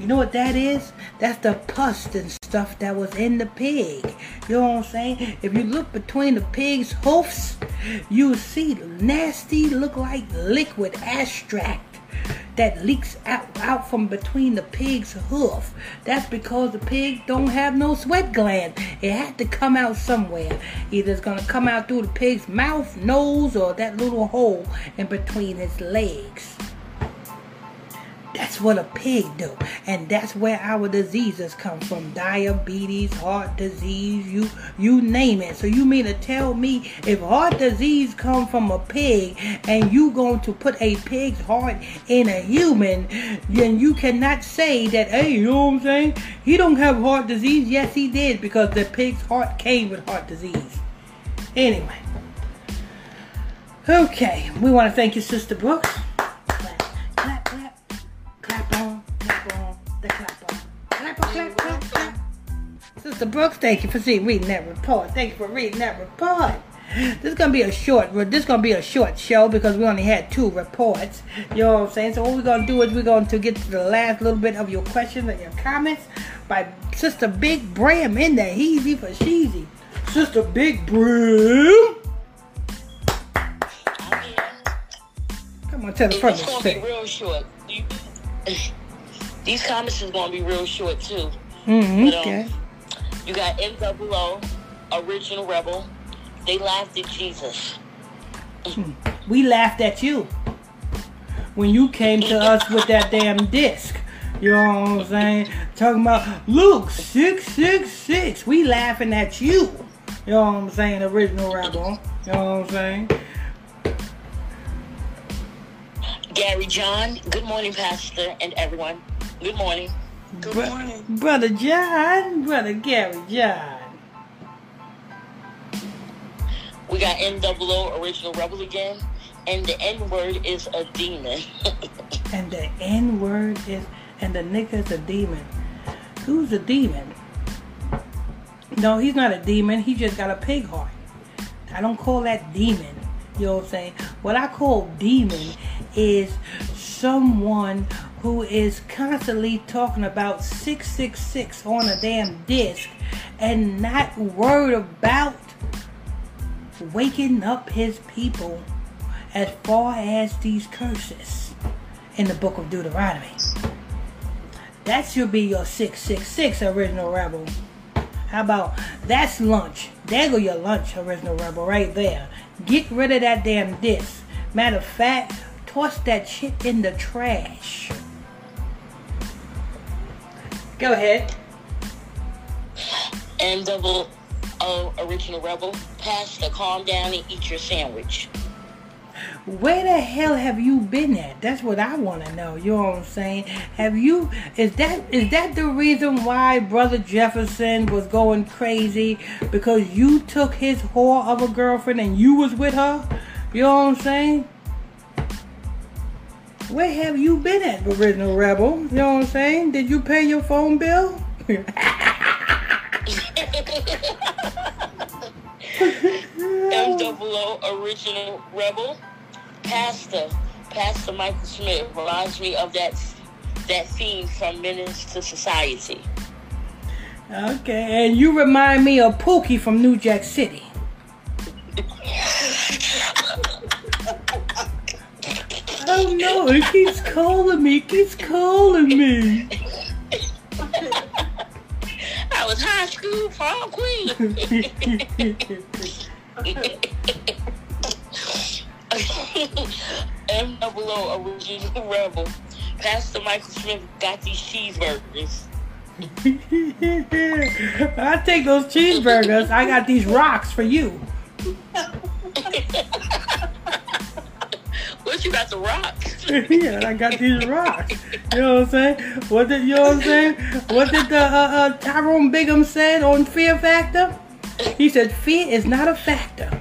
You know what that is? That's the pus and stuff that was in the pig. You know what I'm saying? If you look between the pig's hoofs, you see nasty, look like liquid extract that leaks out, out from between the pig's hoof. That's because the pig don't have no sweat gland. It had to come out somewhere. Either it's going to come out through the pig's mouth, nose, or that little hole in between its legs. That's what a pig do. And that's where our diseases come from. Diabetes, heart disease, you you name it. So you mean to tell me if heart disease come from a pig and you going to put a pig's heart in a human, then you cannot say that, hey, you know what I'm saying? He don't have heart disease. Yes, he did, because the pig's heart came with heart disease. Anyway. Okay. We want to thank you, Sister Brooks. Sister Brooks, thank you for seeing, reading that report. Thank you for reading that report. This is gonna be a short. This is gonna be a short show because we only had two reports. You know what I'm saying? So what we're gonna do is we're going to get to the last little bit of your questions and your comments by Sister Big Brim in the heezy for sheezy. Sister Big Brim. Come on, tell the first one. It's gonna be real short. These comments is gonna be real short too. Mm-hmm. But, um, okay. You got M O O, Original Rebel. They laughed at Jesus. We laughed at you when you came to us with that damn disc. You know what I'm saying? Talking about Luke six six six. We laughing at you. You know what I'm saying? Original Rebel. You know what I'm saying? Gary John. Good morning, Pastor and everyone. Good morning. Good morning. Bro- Brother John, Brother Gary John. We got N O O, Original Rebel again. And the N-word is a demon. And the N-word is, and the nigga is a demon. Who's a demon? No, he's not a demon. He just got a pig heart. I don't call that demon. You know what I'm saying? What I call demon is someone who is constantly talking about six six six on a damn disc and not worried about waking up his people as far as these curses in the book of Deuteronomy. That should be your six six six, Original Rebel. How about that's lunch? There go your lunch, Original Rebel, right there. Get rid of that damn disc. Matter of fact, toss that shit in the trash. Go ahead. N O O, Original Rebel. Pastor, calm down and eat your sandwich. Where the hell have you been at? That's what I want to know. You know what I'm saying? Have you... Is that is that the reason why Brother Jefferson was going crazy? Because you took his whore of a girlfriend and you was with her? You know what I'm saying? Where have you been at, Original Rebel? You know what I'm saying? Did you pay your phone bill? M O O, Original Rebel. Pastor, Pastor Michael Smith reminds me of that that theme from Menace to Society. Okay, and you remind me of Pookie from New Jack City. Oh no, it keeps calling me, it keeps calling me. I was high school prom queen. M O O, Original Rebel. Pastor Michael Smith got these cheeseburgers. I take those cheeseburgers. I got these rocks for you. What, you got the rocks? Yeah, I got these rocks. You know what I'm saying? What did you know what I'm saying? What did the uh, uh, Tyrone Bigham said on Fear Factor? He said, "Fear is not a factor.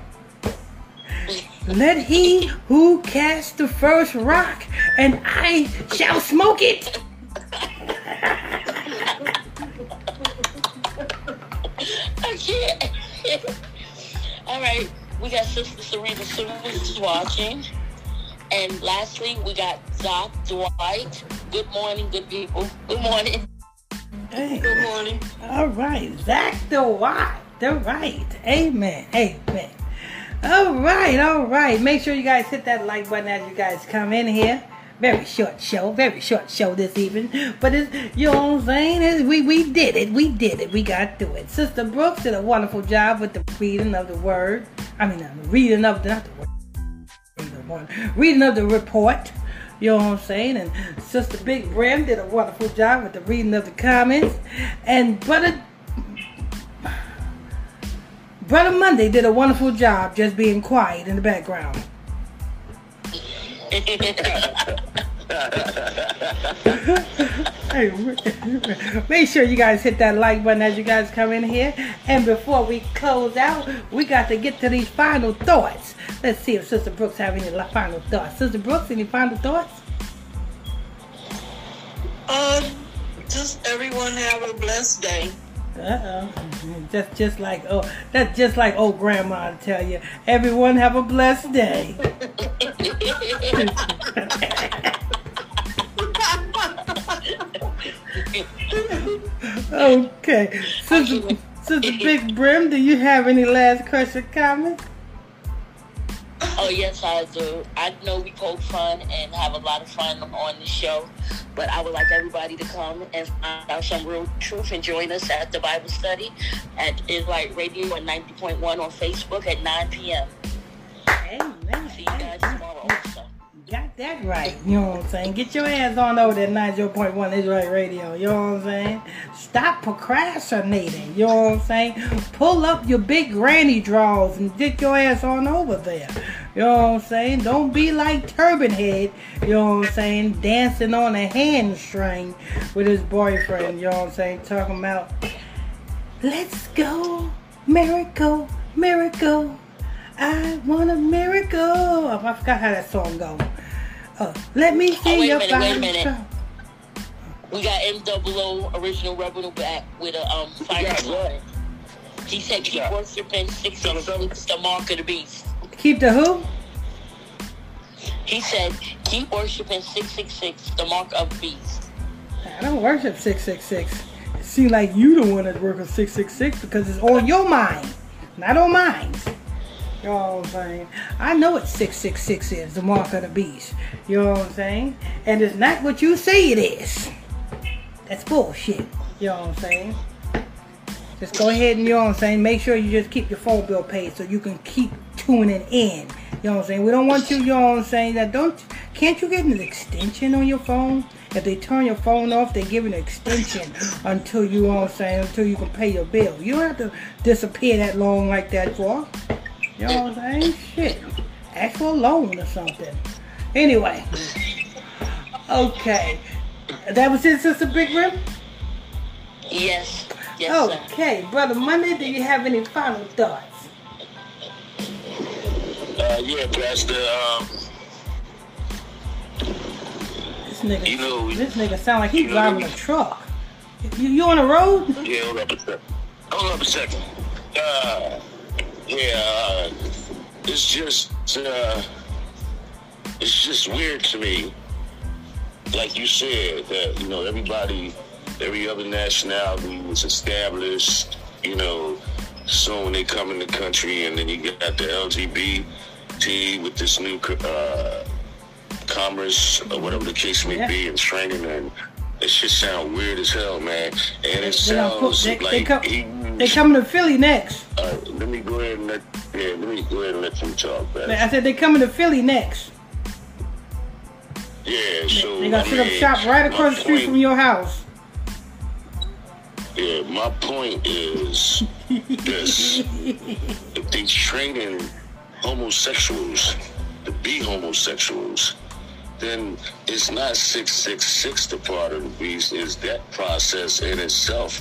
Let he who casts the first rock, and I shall smoke it. I can't. All right, we got Sister Serena Sue who's watching. And lastly, we got Doc Dwight. Good morning, good people. Good morning. Hey. Good morning. All right, Zach Dwight. They're right. Amen. Amen. All right. All right. Make sure you guys hit that like button as you guys come in here. Very short show. Very short show this evening. But it's, you know what I'm saying? We, we did it. We did it. We got through it. Sister Brooks did a wonderful job with the reading of the word. I mean, the reading of the, not the word. Reading of the report, you know what I'm saying? And Sister Big Brim did a wonderful job with the reading of the comments. And Brother Brother Monday did a wonderful job just being quiet in the background. Hey, make sure you guys hit that like button as you guys come in here. And before we close out, we got to get to these final thoughts. Let's see if Sister Brooks have any final thoughts. Sister Brooks, any final thoughts? Uh, just everyone have a blessed day. Uh oh, that's just like oh, that's just like old grandma to tell you. Everyone have a blessed day. Okay, Sister, Sister Big Brim, do you have any last question comment? Oh yes, I do. I know we poke fun and have a lot of fun on the show, but I would like everybody to come and find out some real truth and join us at the Bible study at Israelite Radio at ninety point one on Facebook at nine p.m. Amen. See you guys tomorrow. Got that right, you know what I'm saying? Get your ass on over there at ninety point one Israelite Radio, you know what I'm saying? Stop procrastinating, you know what I'm saying? Pull up your big granny drawers and get your ass on over there, you know what I'm saying? Don't be like Turban Head, you know what I'm saying? Dancing on a hand string with his boyfriend, you know what I'm saying? Talking about, let's go, miracle, miracle. I want a miracle. Oh, I forgot how that song goes. Oh, let me see oh, wait your minute, fire. Wait a minute. We got M double O Original Rebel back with a um fire song. He said keep yeah. worshiping six six six, the mark of the beast. Keep the who? He said keep worshiping six six six, the mark of the beast. I don't worship six six six. It seems like you the one that's working six six six because it's on your mind, not on mine. You know what I'm saying? I know what six six six is, the mark of the beast. You know what I'm saying? And it's not what you say it is. That's bullshit. You know what I'm saying? Just go ahead and, you know what I'm saying, make sure you just keep your phone bill paid so you can keep tuning in. You know what I'm saying? We don't want you, you know what I'm saying, that don't, can't you get an extension on your phone? If they turn your phone off, they give an extension until, you know what I'm saying, until you can pay your bill. You don't have to disappear that long like that for. You know what I'm saying? Shit. Ask for a loan or something. Anyway. Okay. That was it, Sister Big Brim? Yes. Yes, okay. Sir. Brother Monday, do you have any final thoughts? Uh, yeah, Pastor. Um, this nigga, you know, this nigga sound like he's driving know, a truck. You, you on the road? Yeah, hold up a second. Hold up a second. Uh... Yeah, uh, it's just, uh, it's just weird to me, like you said, that, you know, everybody, every other nationality was established, you know, soon they come in the country, and then you got the L G B T with this new uh, commerce, or whatever the case may yeah. be, and training, and it just sound weird as hell, man, and it sounds they, they, like... They They coming to Philly next. All right, let me go ahead and let yeah, let me go ahead and let them talk. Man. I said they coming to Philly next. Yeah, so they gonna I set mean, up shop right across the street point, from your house. Yeah, my point is this: if they training homosexuals to be homosexuals, then it's not six six six the part of the beast. Is that process in itself?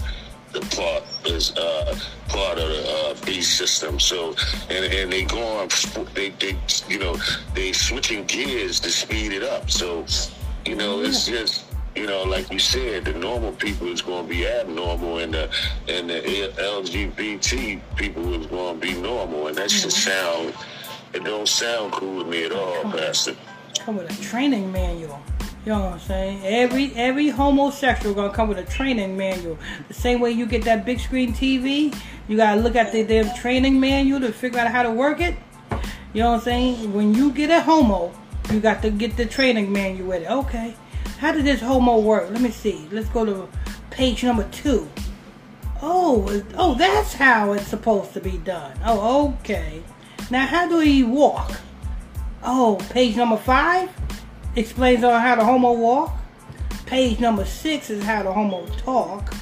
the part is uh, part of the uh, beast system. So, and, and they go on, they, they, you know, they switching gears to speed it up. So, you know, yeah. it's just, you know, like we said, the normal people is going to be abnormal, and the and the L G B T people is going to be normal, and that mm-hmm. just sound, it don't sound cool to me at all, come Pastor. Come with a training manual. You know what I'm saying? Every every homosexual gonna come with a training manual. The same way you get that big screen T V, you gotta look at the damn training manual to figure out how to work it. You know what I'm saying? When you get a homo, you got to get the training manual with it. Okay, how did this homo work? Let me see. Let's go to page number two. Oh, oh, that's how it's supposed to be done. Oh, okay. Now, how do he walk? Oh, page number five explains on how the homo walk. Page number six is how the homo talk.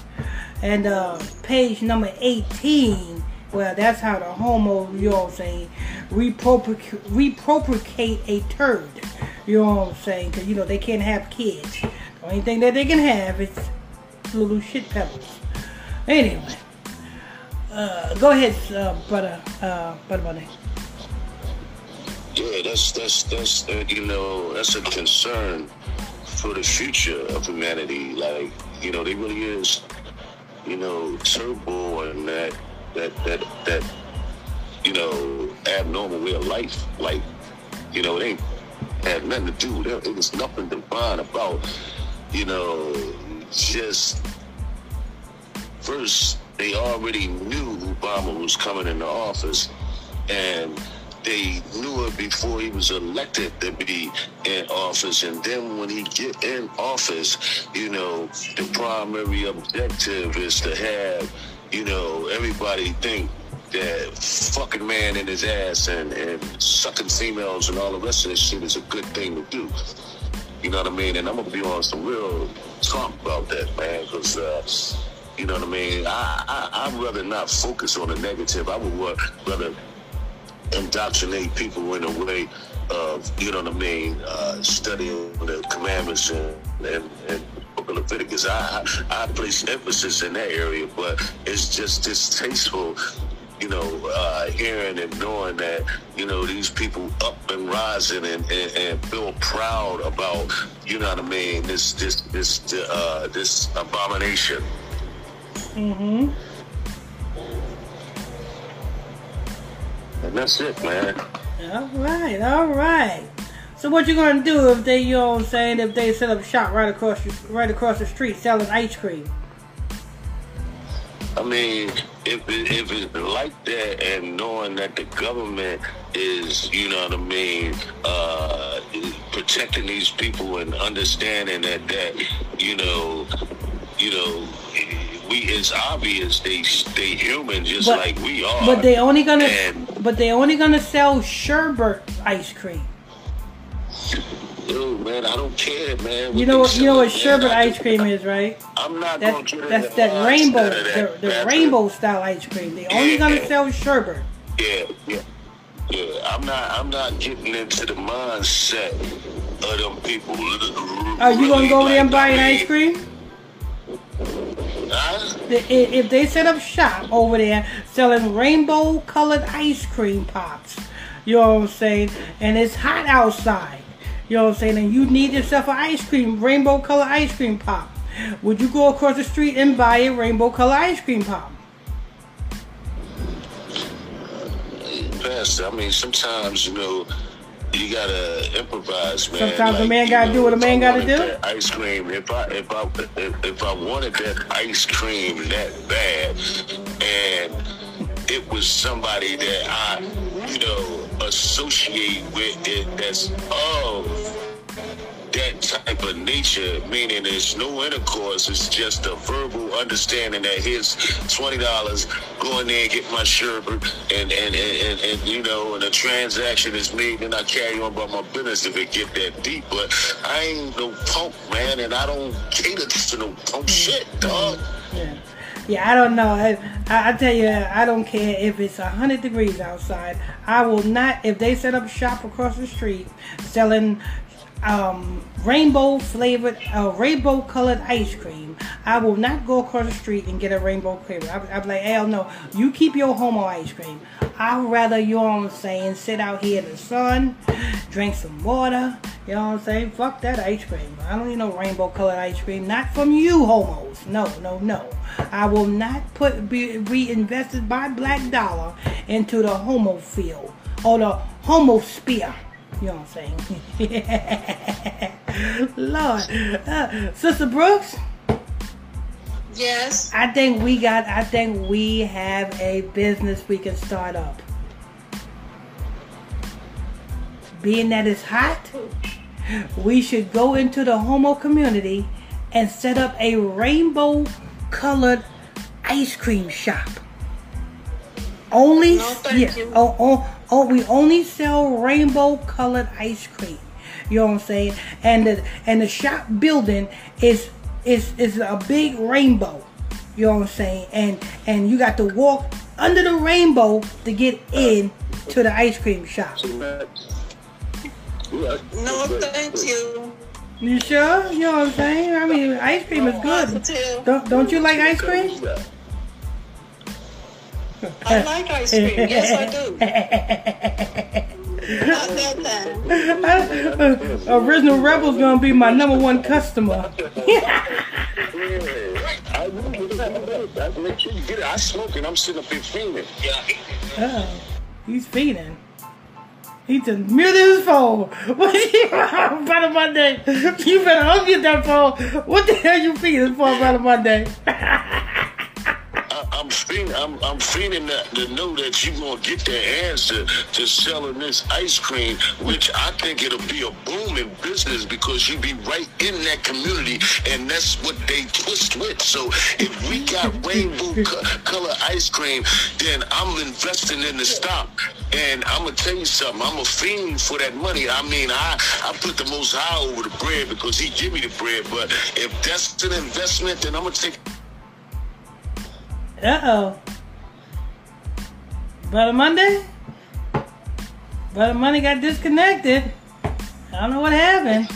And uh, page number eighteen, well, that's how the homo, you know what I'm saying, repropric- repropricate a turd. You know what I'm saying? Because, you know, they can't have kids. The only thing that they can have is little shit pebbles. Anyway, uh, go ahead, uh, brother, uh, brother Monday. Yeah, that's, that's, that's uh, you know, that's a concern for the future of humanity. Like, you know, they really is, you know, turbo and that, that, that, that, you know, abnormal way of life. Like, you know, it ain't had nothing to do with it. It was nothing divine about, you know, just first, they already knew Obama was coming into office, and they knew it before he was elected to be in office. And then when he get in office, you know, the primary objective is to have, you know, everybody think that fucking man in his ass and, and sucking females and all the rest of this shit is a good thing to do. You know what I mean? And I'm going to be on some real talk about that, man, because, uh, you know what I mean? I, I, I'd rather not focus on the negative. I would rather indoctrinate people in a way of, you know what I mean, uh, studying the commandments and, and, and Book of Leviticus. I, I, I place emphasis in that area, but it's just distasteful, you know, uh, hearing and knowing that, you know, these people up and rising and, and, and feel proud about, you know what I mean, this this this uh, this abomination. Mm-hmm. And that's it, man. All right, all right. So what you gonna do if they, you know what I'm saying, if they set up shop right across, right across the street selling ice cream? I mean, if it, if it's like that, and knowing that the government is, you know what I mean, uh, protecting these people and understanding that that, you know, you know. We, it's obvious they they human just but, like we are. But they only gonna and, but they only gonna sell sherbet ice cream. Dude, man, I don't care, man. You know what you know what sherbet ice cream is, right? I'm not that's, gonna get that's that, that rainbow that, the, the rainbow style ice cream. They only yeah, gonna sell sherbet. Yeah, yeah. Yeah. I'm not I'm not getting into the mindset of them people. Are you really gonna go like there and buy an ice cream? If they set up shop over there selling rainbow colored ice cream pops, you know what I'm saying, and it's hot outside, you know what I'm saying, and you need yourself an ice cream, rainbow colored ice cream pop, would you go across the street and buy a rainbow colored ice cream pop? Pastor, I mean, sometimes, you know, you gotta improvise, man. Sometimes like, a man gotta know, do what a man gotta do. Ice cream. If I if I if, if I wanted that ice cream that bad, and it was somebody that I, you know, associate with it, that's of that type of nature, meaning there's no intercourse. It's just a verbal understanding that here's twenty dollars. Go in there and get my sherbet, and and, and, and and you know, and the transaction is made, and I carry on about my business if it get that deep. But I ain't no punk, man, and I don't cater to no punk shit, dog. Yeah, yeah, I don't know. I, I, I tell you, I don't care if it's a hundred degrees outside. I will not if they set up shop across the street selling um, rainbow flavored, uh, rainbow colored ice cream. I will not go across the street and get a rainbow flavor. I'd be like, hell no, you keep your homo ice cream. I'd rather, you know what I'm saying, sit out here in the sun, drink some water, you know what I'm saying? Fuck that ice cream. I don't need no rainbow colored ice cream. Not from you homos. No, no, no. I will not put be reinvested by black dollar into the homo field or the homo sphere. You know what I'm saying? Lord. Uh, Sister Brooks? Yes. I think we got, I think we have a business we can start up. Being that it's hot, we should go into the homo community and set up a rainbow colored ice cream shop. Only, no, thank yeah, you. Oh, oh, oh, we only sell rainbow colored ice cream. You know what I'm saying? And the, and the shop building is, It's, it's a big rainbow, you know what I'm saying? And and you got to walk under the rainbow to get in to the ice cream shop. No, thank you. You sure? You know what I'm saying? I mean, ice cream is good. Don't, don't you like ice cream? I like ice cream. Yes, I do. Not that time. Original Rebel's gonna be my number one customer. I make sure you get it. I smoke and I'm sitting up here fiending. Oh, he's fiending. He just muted his phone. What you Brother Monday? You better unmute that phone. What the hell you fiending for, Brother Monday? I'm feeling, I'm, I'm feeling that to know that you're gonna get the answer to selling this ice cream, which I think it'll be a booming business because you be right in that community, and that's what they twist with. So if we got rainbow co- color ice cream, then I'm investing in the stock. And I'm gonna tell you something. I'm a fiend for that money. I mean, I, I put the Most High over the bread because He give me the bread. But if that's an investment, then I'm gonna take. Uh-oh. Brother Monday? Brother Monday got disconnected. I don't know what happened.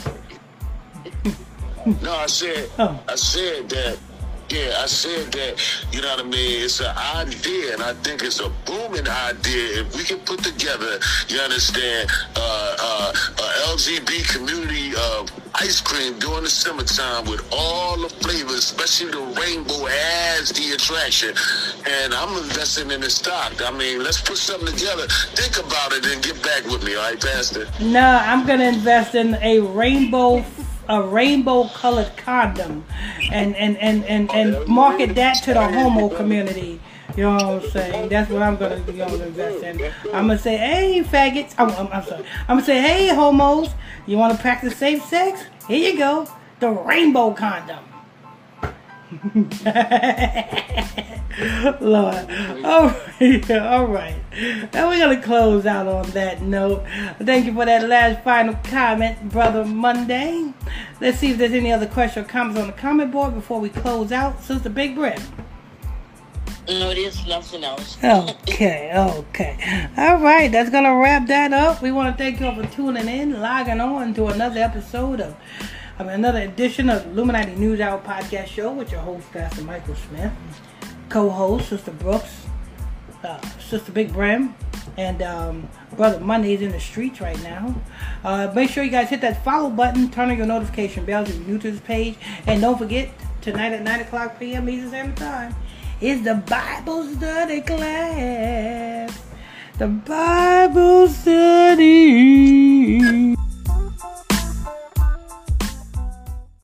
No, I said, oh. I said that. Yeah, I said that, you know what I mean? It's an idea, and I think it's a booming idea. If we can put together, you understand, uh, uh, a L G B community uh, ice cream during the summertime with all the flavors, especially the rainbow as the attraction. And I'm investing in the stock. I mean, let's put something together. Think about it and get back with me, all right, Pastor? No, I'm going to invest in a rainbow a rainbow colored condom and and, and, and, and market that to the homo community. You know what I'm saying? That's what I'm gonna, you know, invest in. I'm gonna say, hey faggots, I'm, I'm, I'm sorry. I'm gonna say, hey homos, you wanna practice safe sex? Here you go, the rainbow condom. Lord. Alright, alright. And we're gonna close out on that note. Thank you for that last final comment, Brother Monday. Let's see if there's any other questions or comments on the comment board before we close out. Sister Big Brim. No, there's nothing else. Okay, okay. All right, that's going to wrap that up. We want to thank you all for tuning in, logging on to another episode of, I mean, another edition of Illuminati News Hour Podcast Show with your host, Pastor Michael Smith, co-host, Sister Brooks, uh, Sister Big Brim, and um, Brother Monday's in the streets right now. Uh, make sure you guys hit that follow button, turn on your notification bells if you're new to this page, and don't forget, tonight at nine o'clock p.m. Eastern Standard Time, it's the Bible study class. The Bible study.